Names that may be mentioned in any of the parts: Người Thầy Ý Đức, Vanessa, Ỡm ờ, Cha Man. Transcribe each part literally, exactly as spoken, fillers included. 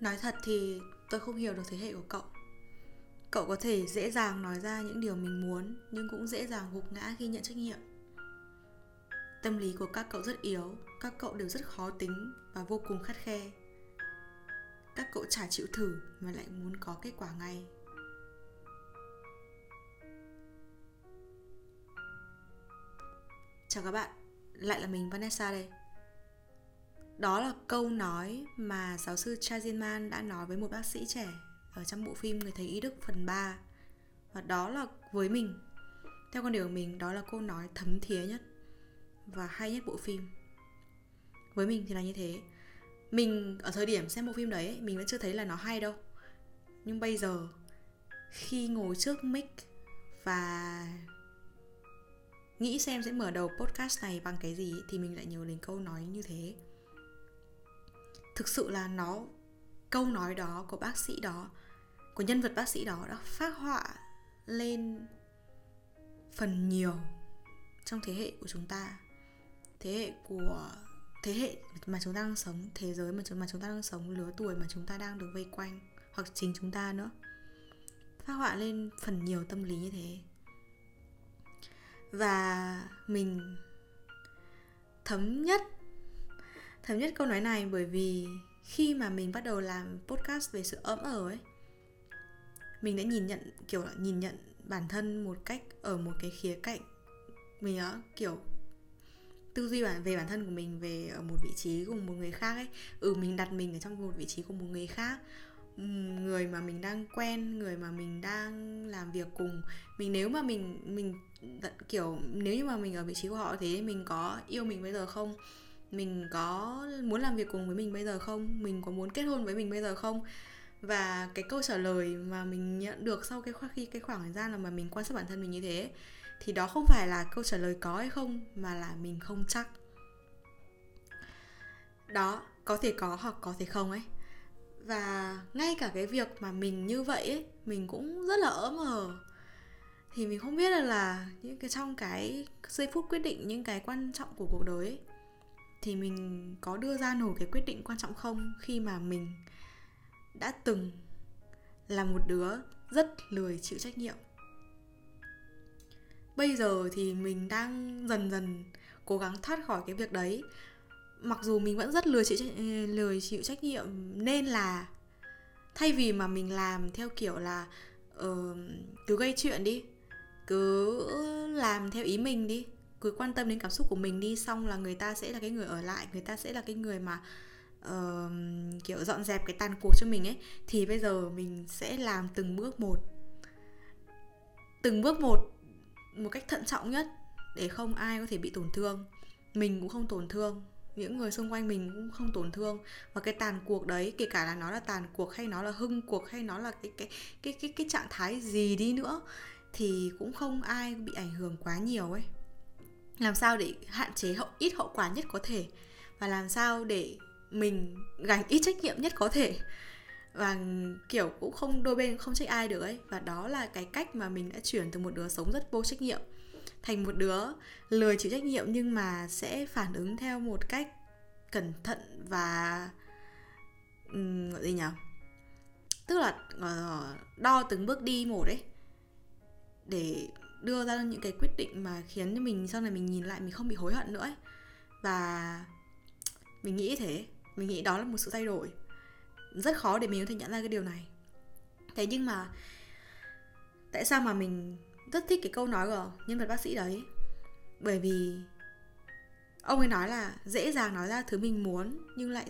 Nói thật thì tôi không hiểu được thế hệ của cậu. Cậu có thể dễ dàng nói ra những điều mình muốn, nhưng cũng dễ dàng gục ngã khi nhận trách nhiệm. Tâm lý của các cậu rất yếu, các cậu đều rất khó tính và vô cùng khắt khe. Các cậu chả chịu thử mà lại muốn có kết quả ngay. Chào các bạn, lại là mình Vanessa đây. Đó là câu nói mà giáo sư Cha Man đã nói với một bác sĩ trẻ ở trong bộ phim Người Thầy Ý Đức phần ba. Và đó là với mình, theo quan điểm của mình, đó là câu nói thấm thía nhất và hay nhất bộ phim. Với mình thì là như thế. Mình ở thời điểm xem bộ phim đấy, mình vẫn chưa thấy là nó hay đâu. Nhưng bây giờ, khi ngồi trước mic và nghĩ xem sẽ mở đầu podcast này bằng cái gì, thì mình lại nhớ đến câu nói như thế. Thực sự là nó, câu nói đó của bác sĩ đó, của nhân vật bác sĩ đó đã phác họa lên phần nhiều trong thế hệ của chúng ta, thế hệ của thế hệ mà chúng ta đang sống, thế giới mà chúng, mà chúng ta đang sống, lứa tuổi mà chúng ta đang được vây quanh, hoặc chính chúng ta nữa, phác họa lên phần nhiều tâm lý như thế. Và mình thấm nhất thấm nhất câu nói này bởi vì khi mà mình bắt đầu làm podcast về sự ỡm ờ ấy, mình đã nhìn nhận kiểu là nhìn nhận bản thân một cách ở một cái khía cạnh. Mình đã kiểu tư duy bản, về bản thân của mình, về ở một vị trí cùng một người khác ấy. Ừ, mình đặt mình ở trong một vị trí cùng một người khác, người mà mình đang quen, người mà mình đang làm việc cùng. Mình nếu mà mình mình kiểu nếu như mà mình ở vị trí của họ, thế mình có yêu mình bây giờ không? Mình có muốn làm việc cùng với mình bây giờ không? Mình có muốn kết hôn với mình bây giờ không? Và cái câu trả lời mà mình nhận được sau cái khoảng, khi cái khoảng thời gian mà mình quan sát bản thân mình như thế, thì đó không phải là câu trả lời có hay không, mà là mình không chắc. Đó, có thể có hoặc có thể không ấy. Và ngay cả cái việc mà mình như vậy ấy, mình cũng rất là ỡm ờ. Thì mình không biết là những cái trong cái giây phút quyết định những cái quan trọng của cuộc đời ấy, thì mình có đưa ra nổi cái quyết định quan trọng không, khi mà mình đã từng là một đứa rất lười chịu trách nhiệm. Bây giờ thì mình đang dần dần cố gắng thoát khỏi cái việc đấy. Mặc dù mình vẫn rất lười chịu trách, lười chịu trách nhiệm, nên là thay vì mà mình làm theo kiểu là uh, cứ gây chuyện đi, cứ làm theo ý mình đi, cứ quan tâm đến cảm xúc của mình đi, xong là người ta sẽ là cái người ở lại, người ta sẽ là cái người mà uh, kiểu dọn dẹp cái tàn cuộc cho mình ấy, thì bây giờ mình sẽ làm từng bước một, từng bước một một cách thận trọng nhất, để không ai có thể bị tổn thương, mình cũng không tổn thương, những người xung quanh mình cũng không tổn thương. Và cái tàn cuộc đấy, kể cả là nó là tàn cuộc hay nó là hưng cuộc hay nó là cái cái cái cái cái trạng thái gì đi nữa, thì cũng không ai bị ảnh hưởng quá nhiều ấy. Làm sao để hạn chế hậu, ít hậu quả nhất có thể, và làm sao để mình gánh ít trách nhiệm nhất có thể, và kiểu cũng không, đôi bên không trách ai được ấy. Và đó là cái cách mà mình đã chuyển từ một đứa sống rất vô trách nhiệm thành một đứa lười chịu trách nhiệm, nhưng mà sẽ phản ứng theo một cách cẩn thận và uhm, gọi gì nhỉ? Tức là đo từng bước đi một ấy, để đưa ra những cái quyết định mà khiến mình sau này mình nhìn lại mình không bị hối hận nữa ấy. Và mình nghĩ thế, mình nghĩ đó là một sự thay đổi rất khó để mình có thể nhận ra cái điều này. Thế nhưng mà tại sao mà mình rất thích cái câu nói của nhân vật bác sĩ đấy? Bởi vì ông ấy nói là dễ dàng nói ra thứ mình muốn, nhưng lại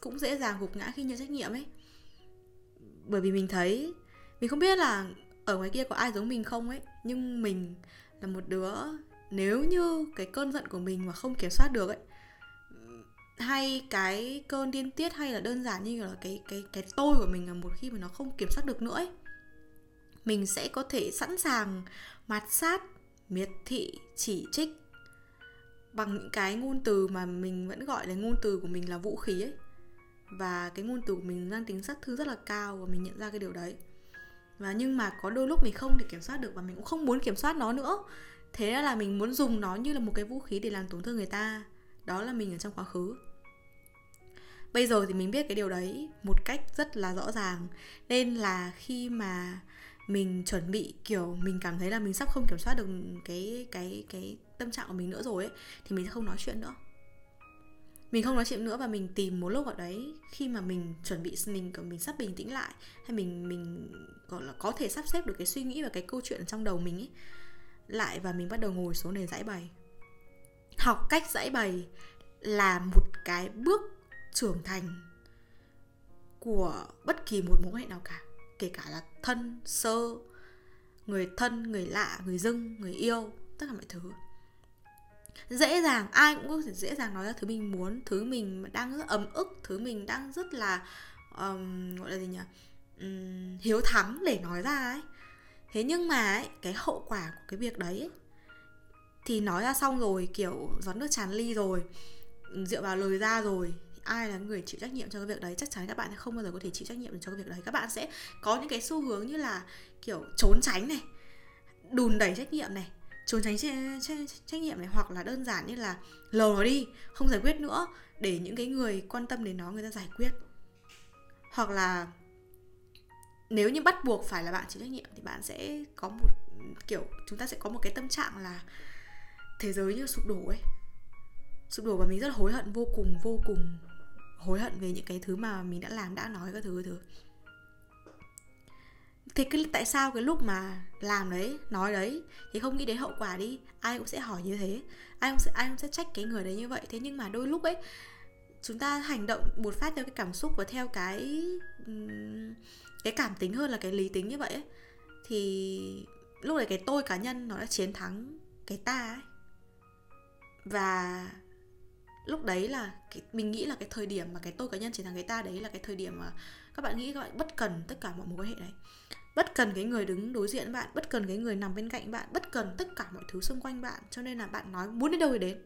cũng dễ dàng gục ngã khi nhận trách nhiệm ấy. Bởi vì mình thấy, mình không biết là ở ngoài kia có ai giống mình không ấy, nhưng mình là một đứa, nếu như cái cơn giận của mình mà không kiểm soát được ấy, hay cái cơn điên tiết, hay là đơn giản như là cái, cái, cái tôi của mình, là một khi mà nó không kiểm soát được nữa ấy, mình sẽ có thể sẵn sàng mạt sát, miệt thị, chỉ trích bằng những cái ngôn từ mà mình vẫn gọi là ngôn từ của mình là vũ khí ấy. Và cái ngôn từ của mình mang tính sát thương rất là cao, và mình nhận ra cái điều đấy. Và nhưng mà có đôi lúc mình không thể kiểm soát được, và mình cũng không muốn kiểm soát nó nữa. Thế là mình muốn dùng nó như là một cái vũ khí để làm tổn thương người ta. Đó là mình ở trong quá khứ. Bây giờ thì mình biết cái điều đấy một cách rất là rõ ràng. Nên là khi mà mình chuẩn bị kiểu mình cảm thấy là mình sắp không kiểm soát được cái, cái, cái tâm trạng của mình nữa rồi ấy, thì mình sẽ không nói chuyện nữa. Mình không nói chuyện nữa và mình tìm một lúc ở đấy khi mà mình chuẩn bị, mình mình sắp bình tĩnh lại, hay mình mình gọi là có thể sắp xếp được cái suy nghĩ và cái câu chuyện trong đầu mình ấy lại, và mình bắt đầu ngồi xuống để giải bày. Học cách giải bày là một cái bước trưởng thành của bất kỳ một mối quan hệ nào cả, kể cả là thân, sơ, người thân, người lạ, người dưng, người yêu, tất cả mọi thứ. Dễ dàng, ai cũng có thể dễ dàng nói ra thứ mình muốn, thứ mình đang rất ấm ức, thứ mình đang rất là um, gọi là gì nhỉ um, hiếu thắng để nói ra ấy. Thế nhưng mà ấy, cái hậu quả của cái việc đấy ấy, thì nói ra xong rồi kiểu giọt nước tràn ly rồi, rượu vào lời ra rồi, ai là người chịu trách nhiệm cho cái việc đấy? Chắc chắn các bạn sẽ không bao giờ có thể chịu trách nhiệm cho cái việc đấy. Các bạn sẽ có những cái xu hướng như là kiểu trốn tránh này, đùn đẩy trách nhiệm này, trốn tránh trách nhiệm này, hoặc là đơn giản như là lờ nó đi, không giải quyết nữa, để những cái người quan tâm đến nó người ta giải quyết. Hoặc là nếu như bắt buộc phải là bạn chịu trách nhiệm thì bạn sẽ có một kiểu, chúng ta sẽ có một cái tâm trạng là thế giới như sụp đổ ấy, sụp đổ, và mình rất là hối hận, vô cùng vô cùng hối hận về những cái thứ mà mình đã làm, đã nói các thứ các thứ. Thế cái, tại sao cái lúc mà làm đấy, nói đấy thì không nghĩ đến hậu quả đi? Ai cũng sẽ hỏi như thế, ai cũng sẽ, ai cũng sẽ trách cái người đấy như vậy. Thế nhưng mà đôi lúc ấy, chúng ta hành động bột phát theo cái cảm xúc và theo cái cái cảm tính hơn là cái lý tính như vậy ấy, thì lúc này cái tôi cá nhân nó đã chiến thắng cái ta ấy. Và lúc đấy là cái, mình nghĩ là cái thời điểm mà cái tôi cá nhân chiến thắng cái ta đấy là cái thời điểm mà các bạn nghĩ các bạn bất cần tất cả mọi mối quan hệ này, bất cần cái người đứng đối diện bạn, bất cần cái người nằm bên cạnh bạn, bất cần tất cả mọi thứ xung quanh bạn. Cho nên là bạn nói muốn đến đâu thì đến.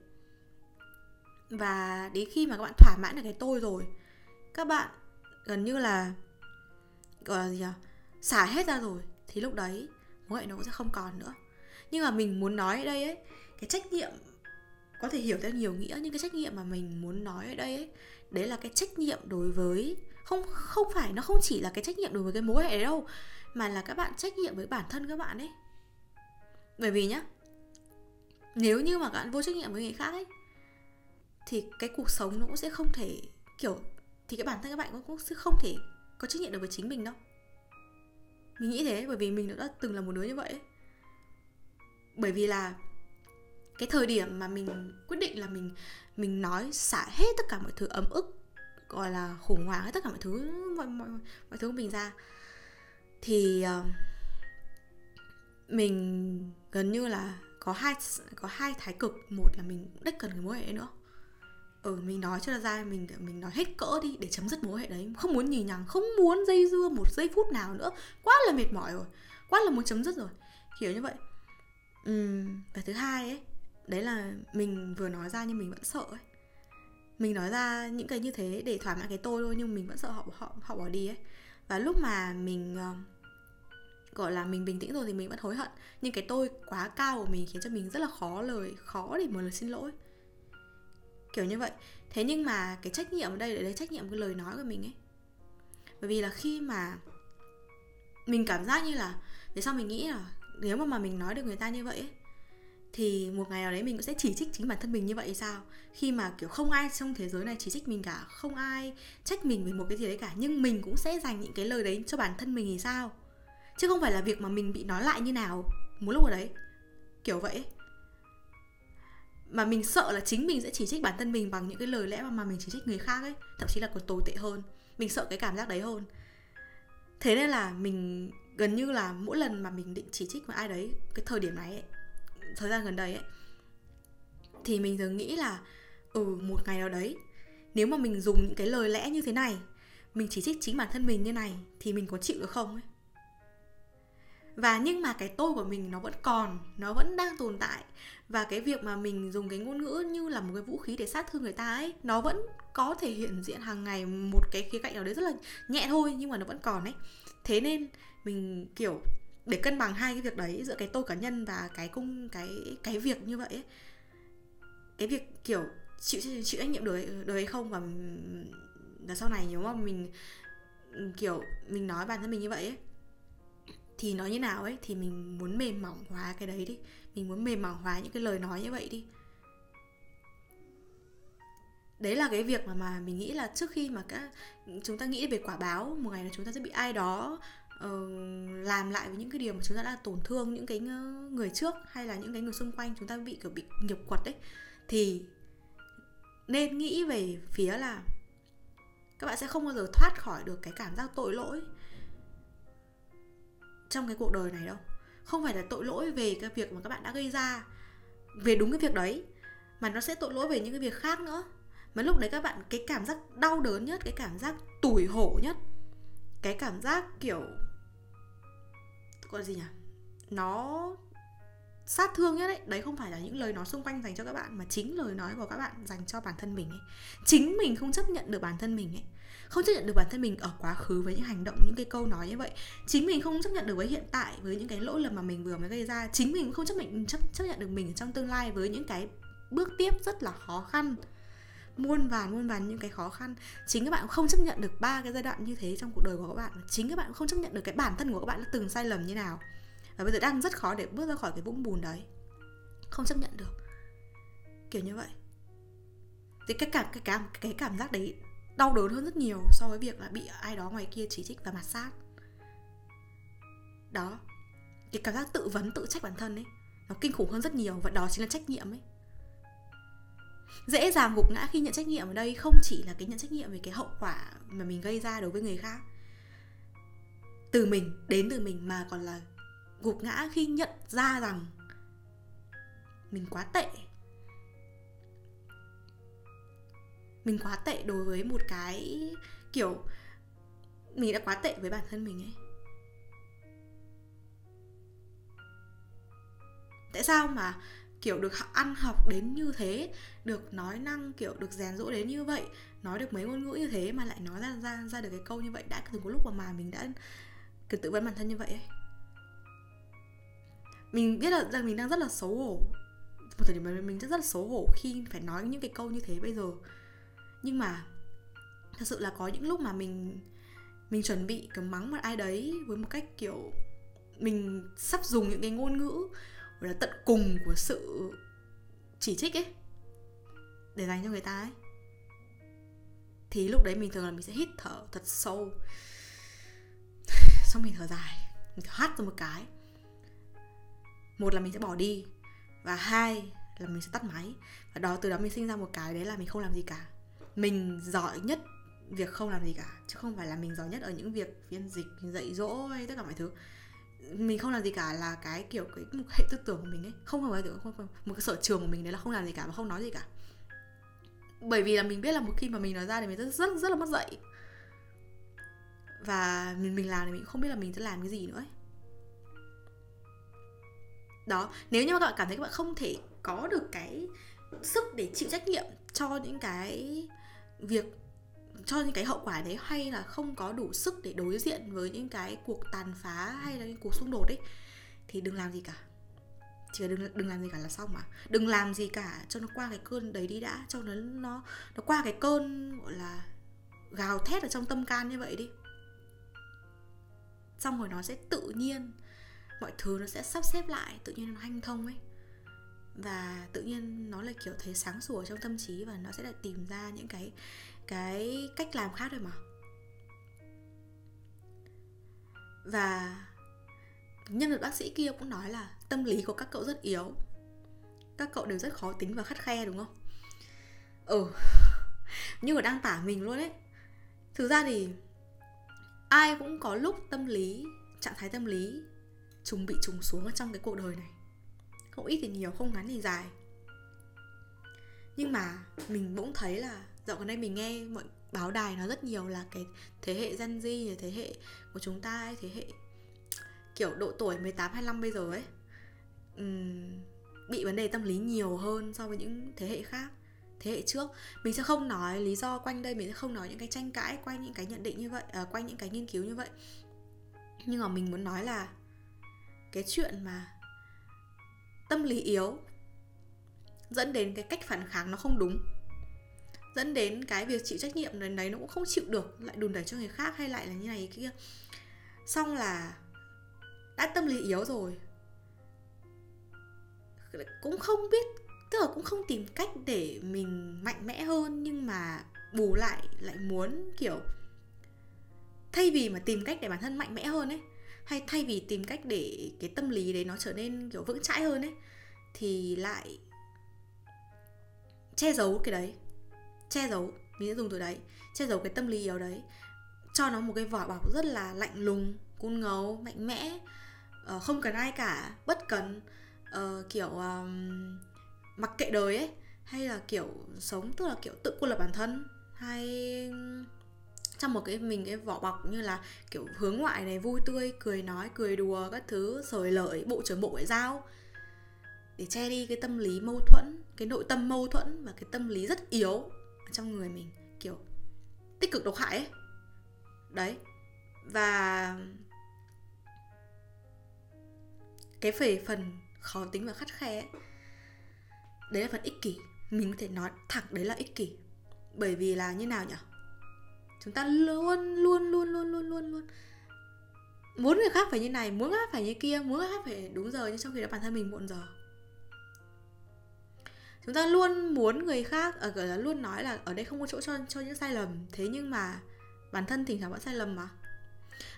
Và đến khi mà các bạn thỏa mãn được cái tôi rồi, các bạn gần như là gọi là gì à? xả hết ra rồi, thì lúc đấy mối hệ nó cũng sẽ không còn nữa. Nhưng mà mình muốn nói ở đây ấy, cái trách nhiệm có thể hiểu theo nhiều nghĩa, nhưng cái trách nhiệm mà mình muốn nói ở đây ấy, đấy là cái trách nhiệm đối với không không phải nó không chỉ là cái trách nhiệm đối với cái mối hệ đấy đâu, mà là các bạn trách nhiệm với bản thân các bạn ấy. Bởi vì nhá, nếu như mà các bạn vô trách nhiệm với người khác ấy, thì cái cuộc sống nó cũng sẽ không thể kiểu, thì cái bản thân các bạn cũng sẽ không thể có trách nhiệm được với chính mình đâu. Mình nghĩ thế, bởi vì mình đã từng là một đứa như vậy ấy. Bởi vì là cái thời điểm mà mình quyết định là mình mình nói xả hết tất cả mọi thứ ấm ức, gọi là khủng hoảng hết tất cả mọi thứ mọi, mọi, mọi thứ của mình ra, thì uh, mình gần như là có hai có hai thái cực. Một là mình cũng đếch cần cái mối hệ nữa, ừ mình nói cho là ra, mình mình nói hết cỡ đi để chấm dứt mối hệ đấy, không muốn nhì nhằng, không muốn dây dưa một giây phút nào nữa, quá là mệt mỏi rồi, quá là muốn chấm dứt rồi, kiểu như vậy. Ừ, và thứ hai ấy, đấy là mình vừa nói ra nhưng mình vẫn sợ ấy. Mình nói ra những cái như thế để thỏa mãn cái tôi thôi, nhưng mình vẫn sợ họ, họ, họ bỏ đi ấy. Và lúc mà mình uh, gọi là mình bình tĩnh rồi thì mình vẫn hối hận, nhưng cái tôi quá cao của mình khiến cho mình rất là khó lời khó để mở lời xin lỗi, kiểu như vậy. Thế nhưng mà cái trách nhiệm ở đây là đấy, trách nhiệm cái lời nói của mình ấy. Bởi vì là khi mà mình cảm giác như là, thế sao mình nghĩ là nếu mà mình nói được người ta như vậy ấy, thì một ngày nào đấy mình cũng sẽ chỉ trích chính bản thân mình như vậy sao? Khi mà kiểu không ai trong thế giới này chỉ trích mình cả, không ai trách mình về một cái gì đấy cả, nhưng mình cũng sẽ dành những cái lời đấy cho bản thân mình thì sao? Chứ không phải là việc mà mình bị nói lại như nào một lúc ở đấy, kiểu vậy ấy. Mà mình sợ là chính mình sẽ chỉ trích bản thân mình bằng những cái lời lẽ mà mình chỉ trích người khác ấy, thậm chí là còn tồi tệ hơn. Mình sợ cái cảm giác đấy hơn. Thế nên là mình gần như là mỗi lần mà mình định chỉ trích một ai đấy, cái thời điểm này ấy, thời gian gần đây ấy, thì mình thường nghĩ là ừ một ngày nào đấy nếu mà mình dùng những cái lời lẽ như thế này, mình chỉ trích chính bản thân mình như này, thì mình có chịu được không ấy. Và nhưng mà cái tôi của mình nó vẫn còn, nó vẫn đang tồn tại. Và cái việc mà mình dùng cái ngôn ngữ như là một cái vũ khí để sát thương người ta ấy, nó vẫn có thể hiện diện hàng ngày, một cái khía cạnh nào đấy rất là nhẹ thôi, nhưng mà nó vẫn còn ấy. Thế nên mình kiểu để cân bằng hai cái việc đấy, giữa cái tôi cá nhân và cái công cái cái việc như vậy ấy, cái việc kiểu chịu chịu trách nhiệm được đấy không, và và sau này nếu mà mình kiểu mình nói bản thân mình như vậy ấy, thì nói như nào ấy, thì mình muốn mềm mỏng hóa cái đấy đi, mình muốn mềm mỏng hóa những cái lời nói như vậy đi. Đấy là cái việc mà, mà mình nghĩ là trước khi mà các chúng ta nghĩ về quả báo, một ngày là chúng ta sẽ bị ai đó uh, làm lại với những cái điều mà chúng ta đã tổn thương những cái người trước, hay là những cái người xung quanh, chúng ta bị kiểu bị nghiệp quật đấy, thì nên nghĩ về phía là các bạn sẽ không bao giờ thoát khỏi được cái cảm giác tội lỗi trong cái cuộc đời này đâu. Không phải là tội lỗi về cái việc mà các bạn đã gây ra, về đúng cái việc đấy, mà nó sẽ tội lỗi về những cái việc khác nữa. Mà lúc đấy các bạn, cái cảm giác đau đớn nhất, cái cảm giác tủi hổ nhất, cái cảm giác kiểu gọi gì nhỉ, nó sát thương nhất đấy, đấy không phải là những lời nói xung quanh dành cho các bạn, mà chính lời nói của các bạn dành cho bản thân mình ấy. Chính mình không chấp nhận được bản thân mình ấy, không chấp nhận được bản thân mình ở quá khứ với những hành động, những cái câu nói như vậy. Chính mình không chấp nhận được với hiện tại, với những cái lỗi lầm mà mình vừa mới gây ra. Chính mình không chấp nhận, chấp, chấp nhận được mình trong tương lai, với những cái bước tiếp rất là khó khăn, muôn vàn muôn vàn những cái khó khăn. Chính các bạn không chấp nhận được ba cái giai đoạn như thế trong cuộc đời của các bạn. Chính các bạn không chấp nhận được cái bản thân của các bạn đã từng sai lầm như nào, và bây giờ đang rất khó để bước ra khỏi cái vũng bùn đấy. Không chấp nhận được, kiểu như vậy. Thì cái cảm, cái cảm, cái cảm giác đấy đau đớn hơn rất nhiều so với việc là bị ai đó ngoài kia chỉ trích và mạt sát. Đó, cái cảm giác tự vấn, tự trách bản thân ấy, nó kinh khủng hơn rất nhiều. Và đó chính là trách nhiệm ấy. Dễ dàng gục ngã khi nhận trách nhiệm ở đây không chỉ là cái nhận trách nhiệm về cái hậu quả mà mình gây ra đối với người khác, từ mình, đến từ mình, mà còn là gục ngã khi nhận ra rằng mình quá tệ. Mình quá tệ đối với một cái kiểu, mình đã quá tệ với bản thân mình ấy. Tại sao mà kiểu được ăn học đến như thế, được nói năng kiểu được rèn giũa đến như vậy, nói được mấy ngôn ngữ như thế mà lại nói ra, ra, ra được cái câu như vậy. Đã từng có lúc mà, mà mình đã cứ tự vấn bản thân như vậy ấy. Mình biết là mình đang rất là xấu hổ, một thời điểm mà mình rất, rất là xấu hổ khi phải nói những cái câu như thế bây giờ. Nhưng mà thật sự là có những lúc mà mình Mình chuẩn bị cầm mắng một ai đấy với một cách kiểu mình sắp dùng những cái ngôn ngữ là tận cùng của sự chỉ trích ấy để dành cho người ta ấy, thì lúc đấy mình thường là mình sẽ hít thở thật sâu, xong mình thở dài, mình thở hắt ra một cái. Một là mình sẽ bỏ đi, và hai là mình sẽ tắt máy. Và đó, từ đó mình sinh ra một cái đấy là mình không làm gì cả. Mình giỏi nhất việc không làm gì cả, chứ không phải là mình giỏi nhất ở những việc phiên dịch, mình dạy dỗ hay tất cả mọi thứ. Mình không làm gì cả là cái kiểu cái một hệ tư tưởng của mình ấy, không phải không, không, một cái sở trường của mình đấy là không làm gì cả và không nói gì cả. Bởi vì là mình biết là một khi mà mình nói ra thì mình rất rất, rất là mất dạy, và mình mình làm thì mình không biết là mình sẽ làm cái gì nữa ấy. Đó, nếu như mà các bạn cảm thấy các bạn không thể có được cái sức để chịu trách nhiệm cho những cái việc, cho những cái hậu quả đấy, hay là không có đủ sức để đối diện với những cái cuộc tàn phá hay là những cuộc xung đột ấy, thì đừng làm gì cả. Chỉ đừng, đừng làm gì cả là xong mà. Đừng làm gì cả cho nó qua cái cơn đấy đi đã, cho nó, nó, nó qua cái cơn gọi là gào thét ở trong tâm can như vậy đi. Xong rồi nó sẽ tự nhiên, mọi thứ nó sẽ sắp xếp lại, tự nhiên nó hanh thông ấy. Và tự nhiên nó lại kiểu thấy sáng sủa trong tâm trí, và nó sẽ lại tìm ra những cái cái cách làm khác rồi mà. Và nhân vật bác sĩ kia cũng nói là tâm lý của các cậu rất yếu, các cậu đều rất khó tính và khắt khe, đúng không? Ừ, như là đang tả mình luôn ấy. Thực ra thì ai cũng có lúc tâm lý, trạng thái tâm lý trùng bị trùng xuống ở trong cái cuộc đời này, không ít thì nhiều, không ngắn thì dài. Nhưng mà mình cũng thấy là dạo gần đây mình nghe mọi báo đài nói rất nhiều là cái thế hệ Gen Z, thế hệ của chúng ta ấy, thế hệ kiểu độ tuổi mười tám hai mươi lăm bây giờ ấy, bị vấn đề tâm lý nhiều hơn so với những thế hệ khác, thế hệ trước. Mình sẽ không nói lý do quanh đây, mình sẽ không nói những cái tranh cãi quanh những cái nhận định như vậy, à, quanh những cái nghiên cứu như vậy. Nhưng mà mình muốn nói là cái chuyện mà tâm lý yếu dẫn đến cái cách phản kháng nó không đúng, dẫn đến cái việc chịu trách nhiệm đến đấy nó cũng không chịu được, lại đùn đẩy cho người khác hay lại là như này kia. Xong là đã tâm lý yếu rồi, cũng không biết, tức là cũng không tìm cách để mình mạnh mẽ hơn, nhưng mà bù lại lại muốn kiểu thay vì mà tìm cách để bản thân mạnh mẽ hơn ấy, hay thay vì tìm cách để cái tâm lý đấy nó trở nên kiểu vững chãi hơn ấy, thì lại che giấu cái đấy, che giấu, mình sẽ dùng từ đấy, che giấu cái tâm lý yếu đấy, cho nó một cái vỏ bọc rất là lạnh lùng, côn ngầu, mạnh mẽ, uh, không cần ai cả, bất cần, uh, kiểu um, mặc kệ đời ấy, hay là kiểu sống tức là kiểu tự cô lập bản thân, hay trong một cái mình cái vỏ bọc như là kiểu hướng ngoại này, vui tươi, cười nói, cười đùa các thứ, sởi lợi, bộ trưởng bộ ngoại giao, để che đi cái tâm lý mâu thuẫn, cái nội tâm mâu thuẫn và cái tâm lý rất yếu trong người mình, kiểu tích cực độc hại ấy. Đấy. Và cái về phần khó tính và khắt khe ấy, đấy là phần ích kỷ. Mình có thể nói thẳng đấy là ích kỷ. Bởi vì là như nào nhỉ? Chúng ta luôn luôn luôn luôn luôn luôn luôn muốn người khác phải như này, muốn người khác phải như kia, muốn người khác phải đúng giờ, nhưng trong khi đó bản thân mình muộn giờ. Chúng ta luôn muốn người khác, gọi là luôn nói là ở đây không có chỗ cho, cho những sai lầm. Thế nhưng mà bản thân thỉnh thoảng vẫn sai lầm mà.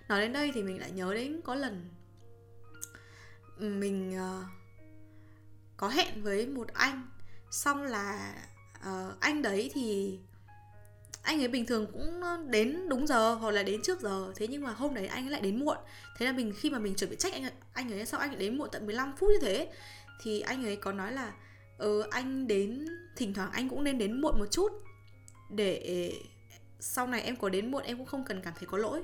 Nói đến đây thì mình lại nhớ đến có lần mình uh, có hẹn với một anh. Xong là uh, anh đấy thì anh ấy bình thường cũng đến đúng giờ hoặc là đến trước giờ. Thế nhưng mà hôm đấy anh ấy lại đến muộn. Thế là mình khi mà mình chuẩn bị trách anh, anh ấy sao anh ấy đến muộn tận mười lăm phút như thế, thì anh ấy có nói là Ừ, anh đến, thỉnh thoảng anh cũng nên đến muộn một chút, để sau này em có đến muộn em cũng không cần cảm thấy có lỗi.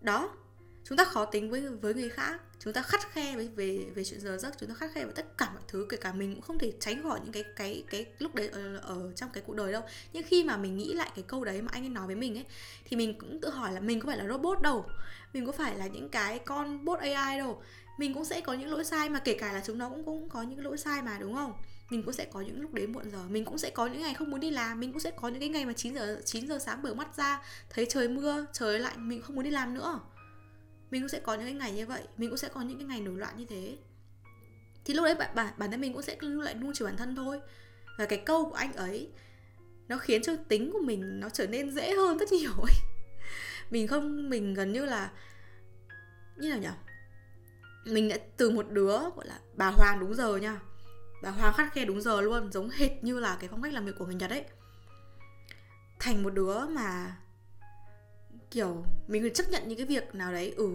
Đó, chúng ta khó tính với, với người khác. Chúng ta khắt khe về, về, về chuyện giờ giấc. Chúng ta khắt khe về tất cả mọi thứ. Kể cả mình cũng không thể tránh khỏi những cái, cái, cái lúc đấy ở, ở trong cái cuộc đời đâu. Nhưng khi mà mình nghĩ lại cái câu đấy mà anh ấy nói với mình ấy, thì mình cũng tự hỏi là mình có phải là robot đâu, mình có phải là những cái con bot a i đâu. Mình cũng sẽ có những lỗi sai mà, kể cả là chúng nó cũng, cũng có những lỗi sai mà, đúng không? Mình cũng sẽ có những lúc đến muộn giờ, mình cũng sẽ có những ngày không muốn đi làm, mình cũng sẽ có những cái ngày mà chín giờ sáng mở mắt ra thấy trời mưa, trời lạnh, mình không muốn đi làm nữa. Mình cũng sẽ có những cái ngày như vậy, mình cũng sẽ có những cái ngày nổi loạn như thế. Thì lúc đấy bản, bản, bản thân mình cũng sẽ lại nuông chiều bản thân thôi. Và cái câu của anh ấy nó khiến cho tính của mình nó trở nên dễ hơn rất nhiều ấy. Mình không, mình gần như là như nào nhỉ? Mình đã từ một đứa gọi là bà Hoàng đúng giờ nha, bà Hoàng khắt khe đúng giờ luôn, giống hệt như là cái phong cách làm việc của người Nhật ấy, thành một đứa mà kiểu mình phải chấp nhận những cái việc nào đấy, ừ,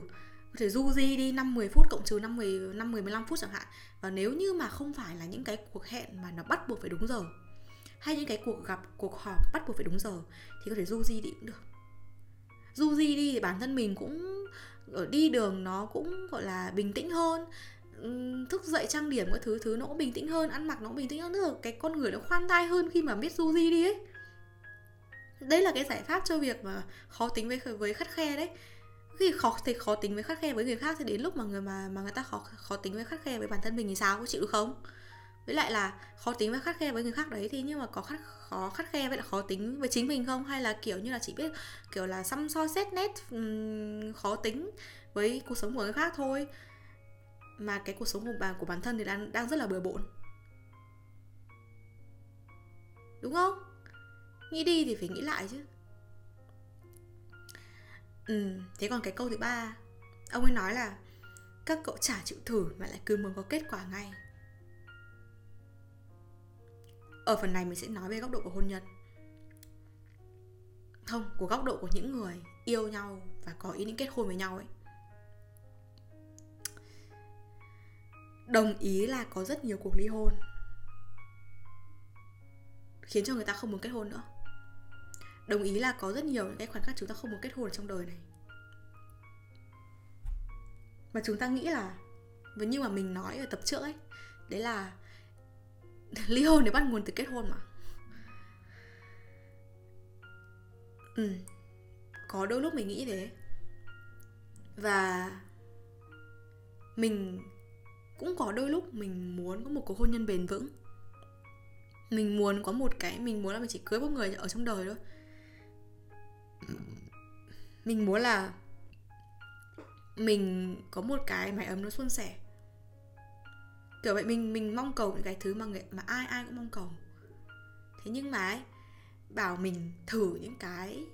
có thể du di đi năm mười phút cộng trừ năm mười lăm phút chẳng hạn. Và nếu như mà không phải là những cái cuộc hẹn mà nó bắt buộc phải đúng giờ, hay những cái cuộc gặp, cuộc họp bắt buộc phải đúng giờ, thì có thể du di đi cũng được. Du di đi thì bản thân mình cũng ở đi đường nó cũng gọi là bình tĩnh hơn, thức dậy trang điểm các thứ thứ nó cũng bình tĩnh hơn, ăn mặc nó cũng bình tĩnh hơn, tức là cái con người nó khoan thai hơn khi mà biết du di đi ấy. Đấy là cái giải pháp cho việc mà khó tính với với khắt khe đấy. Khi khó thì khó tính với khắt khe với người khác, thì đến lúc mà người mà mà người ta khó khó tính với khắt khe với bản thân mình thì sao, có chịu được không? Với lại là khó tính với khắt khe với người khác đấy, thì nhưng mà có khắt khó khắt khe với lại khó tính với chính mình không, hay là kiểu như là chỉ biết kiểu là xăm soi xét nét um, khó tính với cuộc sống của người khác thôi, mà cái cuộc sống của bản của bản thân thì đang đang rất là bừa bộn, đúng không? Nghĩ đi thì phải nghĩ lại chứ. Ừ, thế còn cái câu thứ ba, ông ấy nói là các cậu chả chịu thử mà lại cứ muốn có kết quả ngay. Ở phần này mình sẽ nói về góc độ của hôn nhân, không, của góc độ của những người yêu nhau và có ý định kết hôn với nhau ấy. Đồng ý là có rất nhiều cuộc ly hôn khiến cho người ta không muốn kết hôn nữa. Đồng ý là có rất nhiều những cái khoảnh khắc chúng ta không muốn kết hôn trong đời này, mà chúng ta nghĩ là, như mà mình nói ở tập trước ấy, đấy là ly hôn để bắt nguồn từ kết hôn mà. Ừ, có đôi lúc mình nghĩ thế. Và mình cũng có đôi lúc mình muốn có một cuộc hôn nhân bền vững, Mình muốn có một cái, mình muốn là mình chỉ cưới một người ở trong đời thôi. Mình muốn là mình có một cái mái ấm nó suôn sẻ, kiểu vậy. Mình mình mong cầu những cái thứ mà người, mà ai ai cũng mong cầu. Thế nhưng mà ấy, bảo mình thử những cái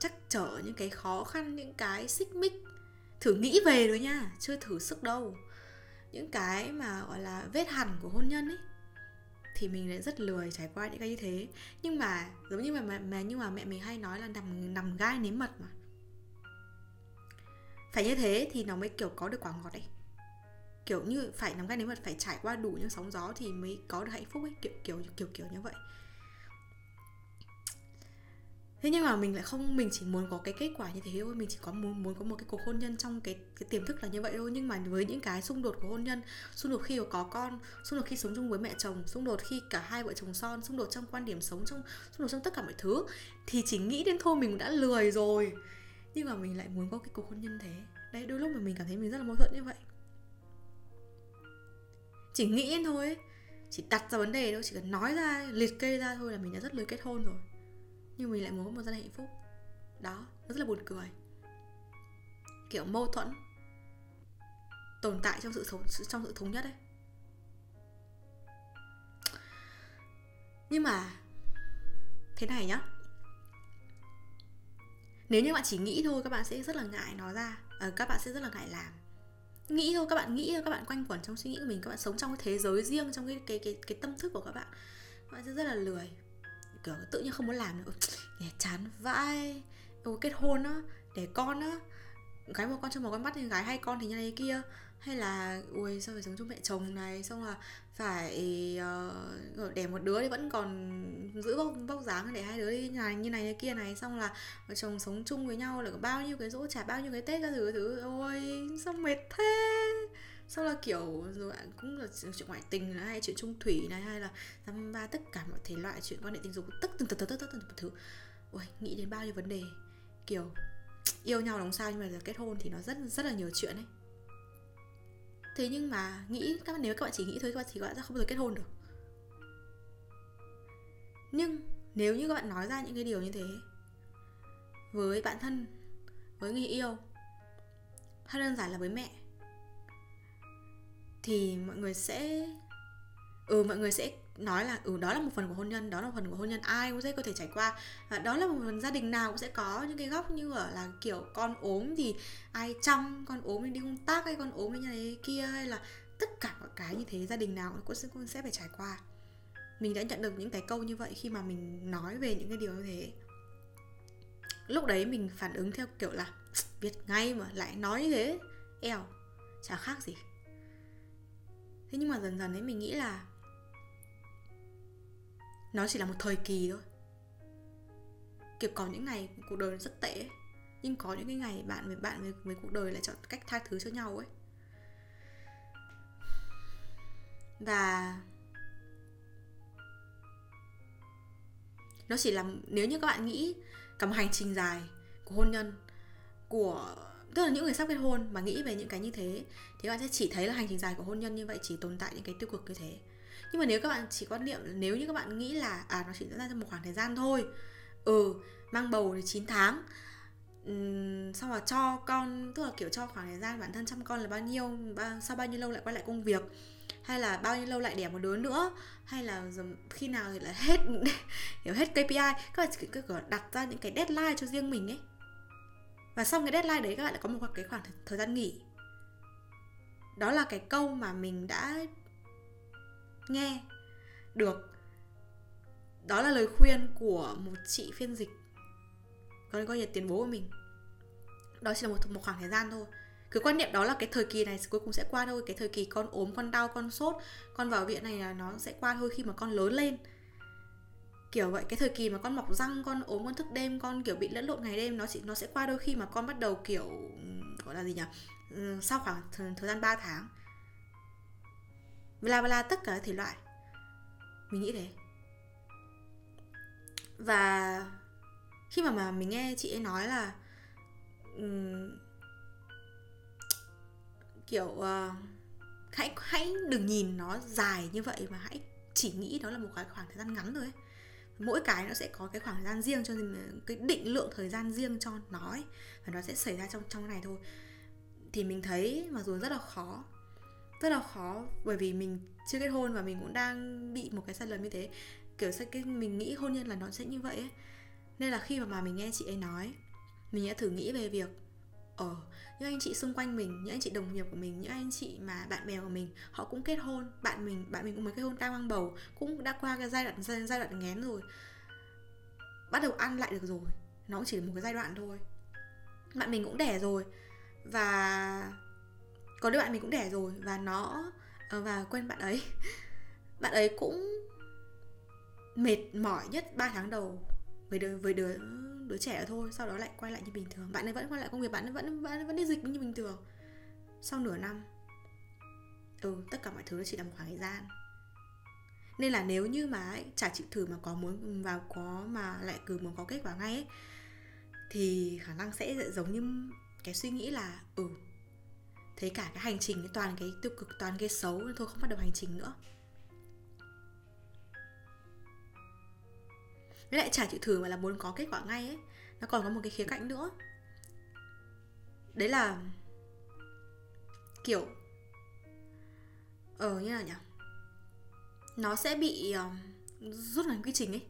trắc trở, những cái khó khăn, những cái xích mích, thử nghĩ về rồi nha, chưa thử sức đâu, những cái mà gọi là vết hằn của hôn nhân ấy, thì mình lại rất lười trải qua những cái như thế. Nhưng mà giống như mà, mà, mà, nhưng mà mẹ mình hay nói là nằm, nằm gai nếm mật mà. Phải như thế thì nó mới kiểu có được quả ngọt ấy. Kiểu như phải nằm gai nếm mật, phải trải qua đủ những sóng gió thì mới có được hạnh phúc ấy, kiểu kiểu kiểu kiểu như vậy. Thế nhưng mà mình lại không, mình chỉ muốn có cái kết quả như thế thôi. Mình chỉ có muốn, muốn có một cái cuộc hôn nhân trong cái, cái tiềm thức là như vậy thôi. Nhưng mà với những cái xung đột của hôn nhân, xung đột khi có con, xung đột khi sống chung với mẹ chồng, xung đột khi cả hai vợ chồng son, xung đột trong quan điểm sống, trong, xung đột trong tất cả mọi thứ, thì chỉ nghĩ đến thôi mình đã lười rồi. Nhưng mà mình lại muốn có cái cuộc hôn nhân thế. Đấy, đôi lúc mà mình cảm thấy mình rất là mâu thuẫn như vậy. Chỉ nghĩ đến thôi ấy, chỉ đặt ra vấn đề thôi, chỉ cần nói ra, liệt kê ra thôi là mình đã rất lười kết hôn rồi. Nhưng mình lại muốn có một gia đình hạnh phúc. Đó, rất là buồn cười. Kiểu mâu thuẫn tồn tại trong sự, trong sự thống nhất ấy. Nhưng mà thế này nhá, nếu như bạn chỉ nghĩ thôi, các bạn sẽ rất là ngại nói ra, à, các bạn sẽ rất là ngại làm. Nghĩ thôi, các bạn nghĩ thôi, các bạn quanh quẩn trong suy nghĩ của mình, các bạn sống trong cái thế giới riêng, trong cái, cái, cái, cái tâm thức của các bạn. Các bạn sẽ rất là lười, kiểu tự nhiên không muốn làm nữa. Nghe chán vãi, kết hôn á, để con á, gái một con trong một con mắt, thì gái hai con thì như này kia, hay là ui sao phải sống chung mẹ chồng này, xong là phải uh, đẻ một đứa thì vẫn còn giữ vóc, vóc dáng, để hai đứa như này như này như kia này, xong là vợ chồng sống chung với nhau là có bao nhiêu cái dỗ trả, bao nhiêu cái Tết các thứ thứ, ôi sao mệt thế. Sau là kiểu rồi cũng là chuyện ngoại tình này, hay chuyện chung thủy này, hay là dăm ba tất cả mọi thể loại chuyện quan hệ tình dục, tất từng tất tất tất từng thứ. Ôi, nghĩ đến bao nhiêu vấn đề, kiểu yêu nhau làm sao nhưng mà giờ kết hôn thì nó rất rất là nhiều chuyện ấy. Thế nhưng mà nghĩ, các bạn nếu các bạn chỉ nghĩ thôi, các bạn thì các bạn sẽ không bao giờ kết hôn được. Nhưng nếu như các bạn nói ra những cái điều như thế với bạn thân, với người yêu, hay đơn giản là với mẹ, thì mọi người sẽ ừ mọi người sẽ nói là ừ đó là một phần của hôn nhân, đó là một phần của hôn nhân, ai cũng sẽ có thể trải qua, và đó là một phần gia đình nào cũng sẽ có những cái góc như ở là kiểu con ốm thì ai chăm, con ốm đi công tác, hay con ốm như này kia, hay là tất cả mọi cái như thế gia đình nào cũng sẽ, cũng sẽ phải trải qua. Mình đã nhận được những cái câu như vậy khi mà mình nói về những cái điều như thế. Lúc đấy mình phản ứng theo kiểu là biết ngay mà lại nói như thế, eo chả khác gì. Thế nhưng mà dần dần ấy, mình nghĩ là nó chỉ là một thời kỳ thôi. Kiểu có những ngày cuộc đời rất tệ ấy, nhưng có những cái ngày bạn với bạn với, với cuộc đời lại chọn cách tha thứ cho nhau ấy. Và nó chỉ là, nếu như các bạn nghĩ cả một hành trình dài của hôn nhân, của tức là những người sắp kết hôn mà nghĩ về những cái như thế, thì các bạn sẽ chỉ thấy là hành trình dài của hôn nhân như vậy chỉ tồn tại những cái tiêu cực như thế. Nhưng mà nếu các bạn chỉ quan niệm, nếu như các bạn nghĩ là à nó chỉ diễn ra trong một khoảng thời gian thôi, ừ mang bầu thì chín tháng, uhm, xong là cho con, tức là kiểu cho khoảng thời gian bản thân chăm con là bao nhiêu, bao, sau bao nhiêu lâu lại quay lại công việc, hay là bao nhiêu lâu lại đẻ một đứa nữa, hay là khi nào thì là hết hiểu hết ca pê i, các bạn chỉ cứ đặt ra những cái deadline cho riêng mình ấy. Và xong cái deadline đấy các bạn lại có một cái khoảng th- thời gian nghỉ. Đó là cái câu mà mình đã nghe được. Đó là lời khuyên của một chị phiên dịch, Còn coi như tiền bố của mình. Đó chỉ là một, một khoảng thời gian thôi. Cứ quan niệm đó là cái thời kỳ này cuối cùng sẽ qua thôi. Cái thời kỳ con ốm, con đau, con sốt, con vào viện này là nó sẽ qua thôi khi mà con lớn lên, kiểu vậy. Cái thời kỳ mà con mọc răng, con ốm, con thức đêm, con kiểu bị lẫn lộn ngày đêm, nó chỉ nó sẽ qua đôi khi mà con bắt đầu kiểu gọi là gì nhỉ, ừ, sau khoảng thời, thời gian ba tháng, bla bla tất cả thể loại. Mình nghĩ thế. Và khi mà mà mình nghe chị ấy nói là um, kiểu uh, hãy hãy đừng nhìn nó dài như vậy mà hãy chỉ nghĩ đó là một cái khoảng thời gian ngắn thôi ấy. Mỗi cái nó sẽ có cái khoảng thời gian riêng cho mình, cái định lượng thời gian riêng cho nó ấy. Và nó sẽ xảy ra trong trong này thôi. Thì mình thấy mặc dù rất là khó, rất là khó bởi vì mình chưa kết hôn và mình cũng đang bị một cái sai lầm như thế. Kiểu sẽ cái mình nghĩ hôn nhân là nó sẽ như vậy ấy. Nên là khi mà, mà mình nghe chị ấy nói, mình đã thử nghĩ về việc Ờ, những anh chị xung quanh mình, những anh chị đồng nghiệp của mình, những anh chị mà bạn bè của mình, họ cũng kết hôn. Bạn mình bạn mình cũng mới kết hôn đang mang bầu, cũng đã qua cái giai đoạn giai đoạn nghén rồi, bắt đầu ăn lại được rồi. Nó cũng chỉ là một cái giai đoạn thôi. Bạn mình cũng đẻ rồi, và có đứa bạn mình cũng đẻ rồi, và nó và quen bạn ấy. Bạn ấy cũng mệt mỏi nhất ba tháng đầu với đứa, với đứa đứa trẻ đó thôi, sau đó lại quay lại như bình thường. Bạn ấy vẫn quay lại công việc, bạn ấy vẫn vẫn vẫn đi dịch như bình thường. Sau nửa năm, ừ, tất cả mọi thứ chỉ là một khoảng thời gian. Nên là nếu như mà ấy, chả chịu thử mà có muốn vào có mà lại cứ muốn có kết quả ngay ấy, thì khả năng sẽ giống như cái suy nghĩ là ừ, thấy cả cái hành trình toàn cái tiêu cực, toàn cái xấu, nên thôi không bắt đầu hành trình nữa. Với lại chả chịu thử mà là muốn có kết quả ngay ấy, nó còn có một cái khía cạnh nữa. Đấy là kiểu Ờ như là nhỉ nó sẽ bị uh, rút ngắn quy trình ấy.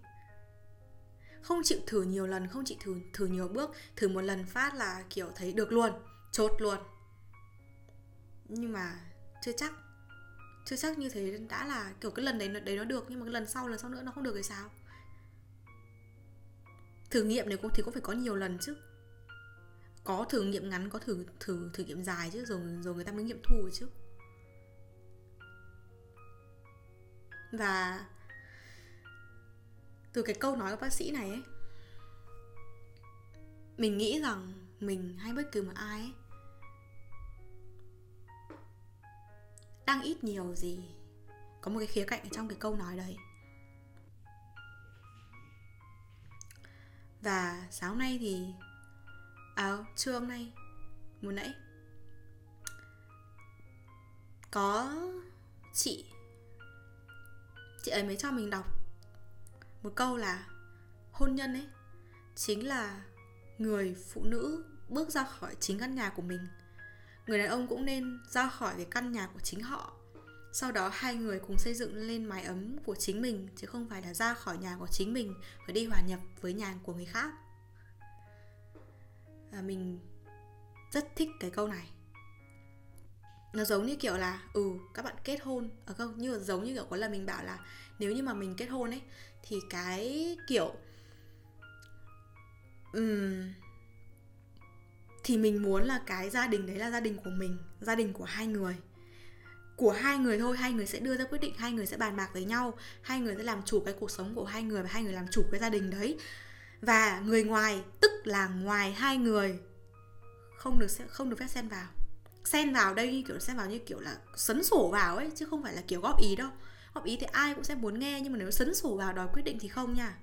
Không chịu thử nhiều lần, không chịu thử, thử nhiều bước. Thử một lần phát là kiểu thấy được luôn, chốt luôn. Nhưng mà chưa chắc Chưa chắc như thế đã là kiểu cái lần đấy, đấy nó được, nhưng mà cái lần sau, lần sau nữa nó không được thì sao? Thử nghiệm này thì cũng phải có nhiều lần chứ. Có thử nghiệm ngắn, có thử thử thử nghiệm dài chứ, rồi rồi người ta mới nghiệm thu rồi chứ. Và từ cái câu nói của bác sĩ này ấy, mình nghĩ rằng mình hay bất cứ một ai ấy, đang ít nhiều gì có một cái khía cạnh ở trong cái câu nói đấy. Và sáng hôm nay thì À trưa hôm nay Muốn nãy Có Chị Chị ấy mới cho mình đọc một câu là hôn nhân ấy chính là người phụ nữ bước ra khỏi chính căn nhà của mình, người đàn ông cũng nên ra khỏi cái căn nhà của chính họ. Sau đó hai người cùng xây dựng lên mái ấm của chính mình, chứ không phải là ra khỏi nhà của chính mình và đi hòa nhập với nhà của người khác. Và mình rất thích cái câu này. Nó giống như kiểu là ừ, các bạn kết hôn ở không, như giống như kiểu có lần mình bảo là nếu như mà mình kết hôn ấy thì cái kiểu um, thì mình muốn là cái gia đình đấy là gia đình của mình, gia đình của hai người. Của hai người thôi, hai người sẽ đưa ra quyết định, hai người sẽ bàn bạc với nhau, hai người sẽ làm chủ cái cuộc sống của hai người và hai người làm chủ cái gia đình đấy. Và người ngoài, tức là ngoài hai người, không được không được phép xen vào. Xen vào đây như kiểu xen vào như kiểu là sấn sổ vào ấy, chứ không phải là kiểu góp ý đâu. Góp ý thì ai cũng sẽ muốn nghe, nhưng mà nếu sấn sổ vào đòi quyết định thì không nha.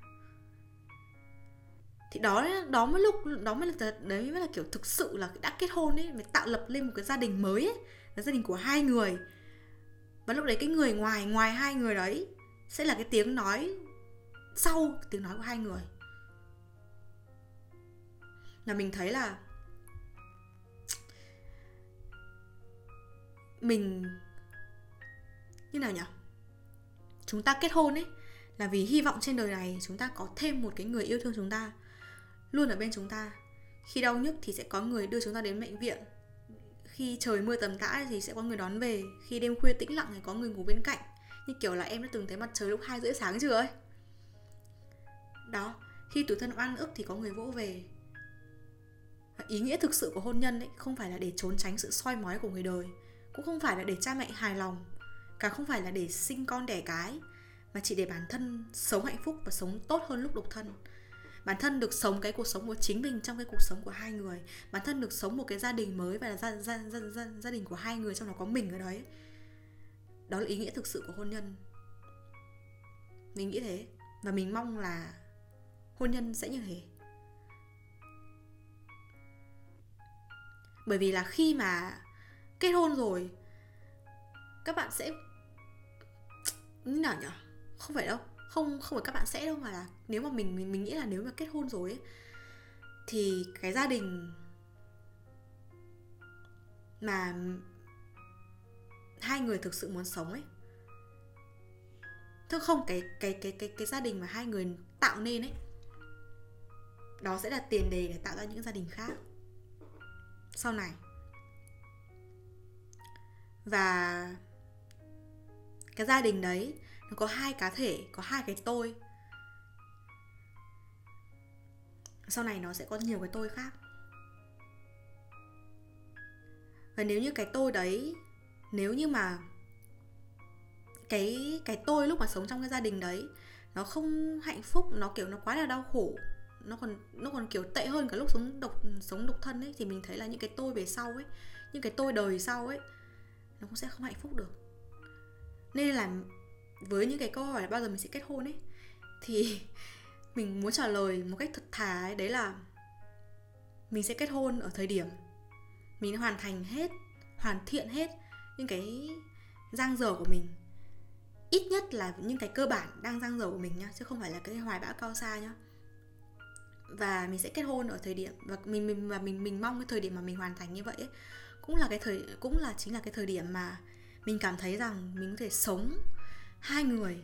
Thì đó đó mới lúc đó mới là đấy mới là kiểu thực sự là đã kết hôn ấy, mới tạo lập lên một cái gia đình mới ấy, là gia đình của hai người. Và lúc đấy cái người ngoài, ngoài hai người đấy sẽ là cái tiếng nói sau tiếng nói của hai người. Là mình thấy là mình như nào nhỉ? Chúng ta kết hôn ấy là vì hy vọng trên đời này chúng ta có thêm một cái người yêu thương chúng ta, luôn ở bên chúng ta. Khi đau nhức thì sẽ có người đưa chúng ta đến bệnh viện, khi trời mưa tầm tã thì sẽ có người đón về, khi đêm khuya tĩnh lặng thì có người ngủ bên cạnh. Như kiểu là em đã từng thấy mặt trời lúc hai rưỡi sáng chưa ấy. Đó, khi tủi thân oan ức thì có người vỗ về. Và ý nghĩa thực sự của hôn nhân ấy không phải là để trốn tránh sự soi mói của người đời, cũng không phải là để cha mẹ hài lòng, càng không phải là để sinh con đẻ cái, mà chỉ để bản thân sống hạnh phúc và sống tốt hơn lúc độc thân. Bản thân được sống cái cuộc sống của chính mình trong cái cuộc sống của hai người. Bản thân được sống một cái gia đình mới và là gia, gia, gia, gia, gia đình của hai người, trong đó có mình ở đấy. Đó là ý nghĩa thực sự của hôn nhân. Mình nghĩ thế. Và mình mong là hôn nhân sẽ như thế. Bởi vì là khi mà kết hôn rồi, các bạn sẽ... Như nào nhỉ? Không phải đâu, không không phải các bạn sẽ đâu, mà là nếu mà mình mình, mình nghĩ là nếu mà kết hôn rồi ấy, thì cái gia đình mà hai người thực sự muốn sống ấy, thưa không, cái cái cái cái cái gia đình mà hai người tạo nên ấy, đó sẽ là tiền đề để tạo ra những gia đình khác sau này. Và cái gia đình đấy nó có hai cá thể, có hai cái tôi. Sau này nó sẽ có nhiều cái tôi khác. Và nếu như cái tôi đấy, nếu như mà cái cái tôi lúc mà sống trong cái gia đình đấy nó không hạnh phúc, nó kiểu nó quá là đau khổ, nó còn nó còn kiểu tệ hơn cả lúc sống độc sống độc thân ấy, thì mình thấy là những cái tôi về sau ấy, những cái tôi đời sau ấy, nó cũng sẽ không hạnh phúc được. Nên là với những cái câu hỏi là bao giờ mình sẽ kết hôn ấy, thì mình muốn trả lời một cách thật thà ấy, đấy là mình sẽ kết hôn ở thời điểm mình hoàn thành hết, hoàn thiện hết những cái dang dở của mình. Ít nhất là những cái cơ bản đang dang dở của mình nhá, chứ không phải là cái hoài bão cao xa nhá. Và mình sẽ kết hôn ở thời điểm, và mình mình và mình mình mong cái thời điểm mà mình hoàn thành như vậy ấy, cũng là cái thời cũng là chính là cái thời điểm mà mình cảm thấy rằng mình có thể sống hai người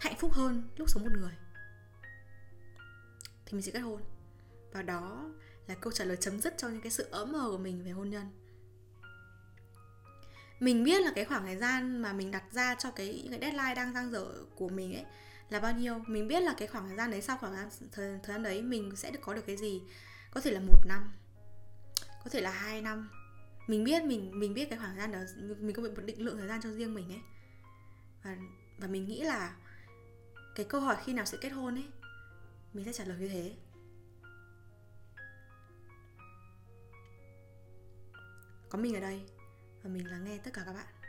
hạnh phúc hơn lúc sống một người, thì mình sẽ kết hôn. Và đó là câu trả lời chấm dứt cho những cái sự ỡm ờ của mình về hôn nhân. Mình biết là cái khoảng thời gian mà mình đặt ra cho cái, cái deadline đang dang dở của mình ấy là bao nhiêu. Mình biết là cái khoảng thời gian đấy, sau khoảng thời gian đấy mình sẽ được có được cái gì. Có thể là một năm, có thể là hai năm. Mình biết mình mình biết cái khoảng thời gian đó, mình có một định lượng thời gian cho riêng mình ấy. Và và mình nghĩ là cái câu hỏi khi nào sẽ kết hôn ấy, mình sẽ trả lời như thế. Có mình ở đây và mình lắng nghe tất cả các bạn.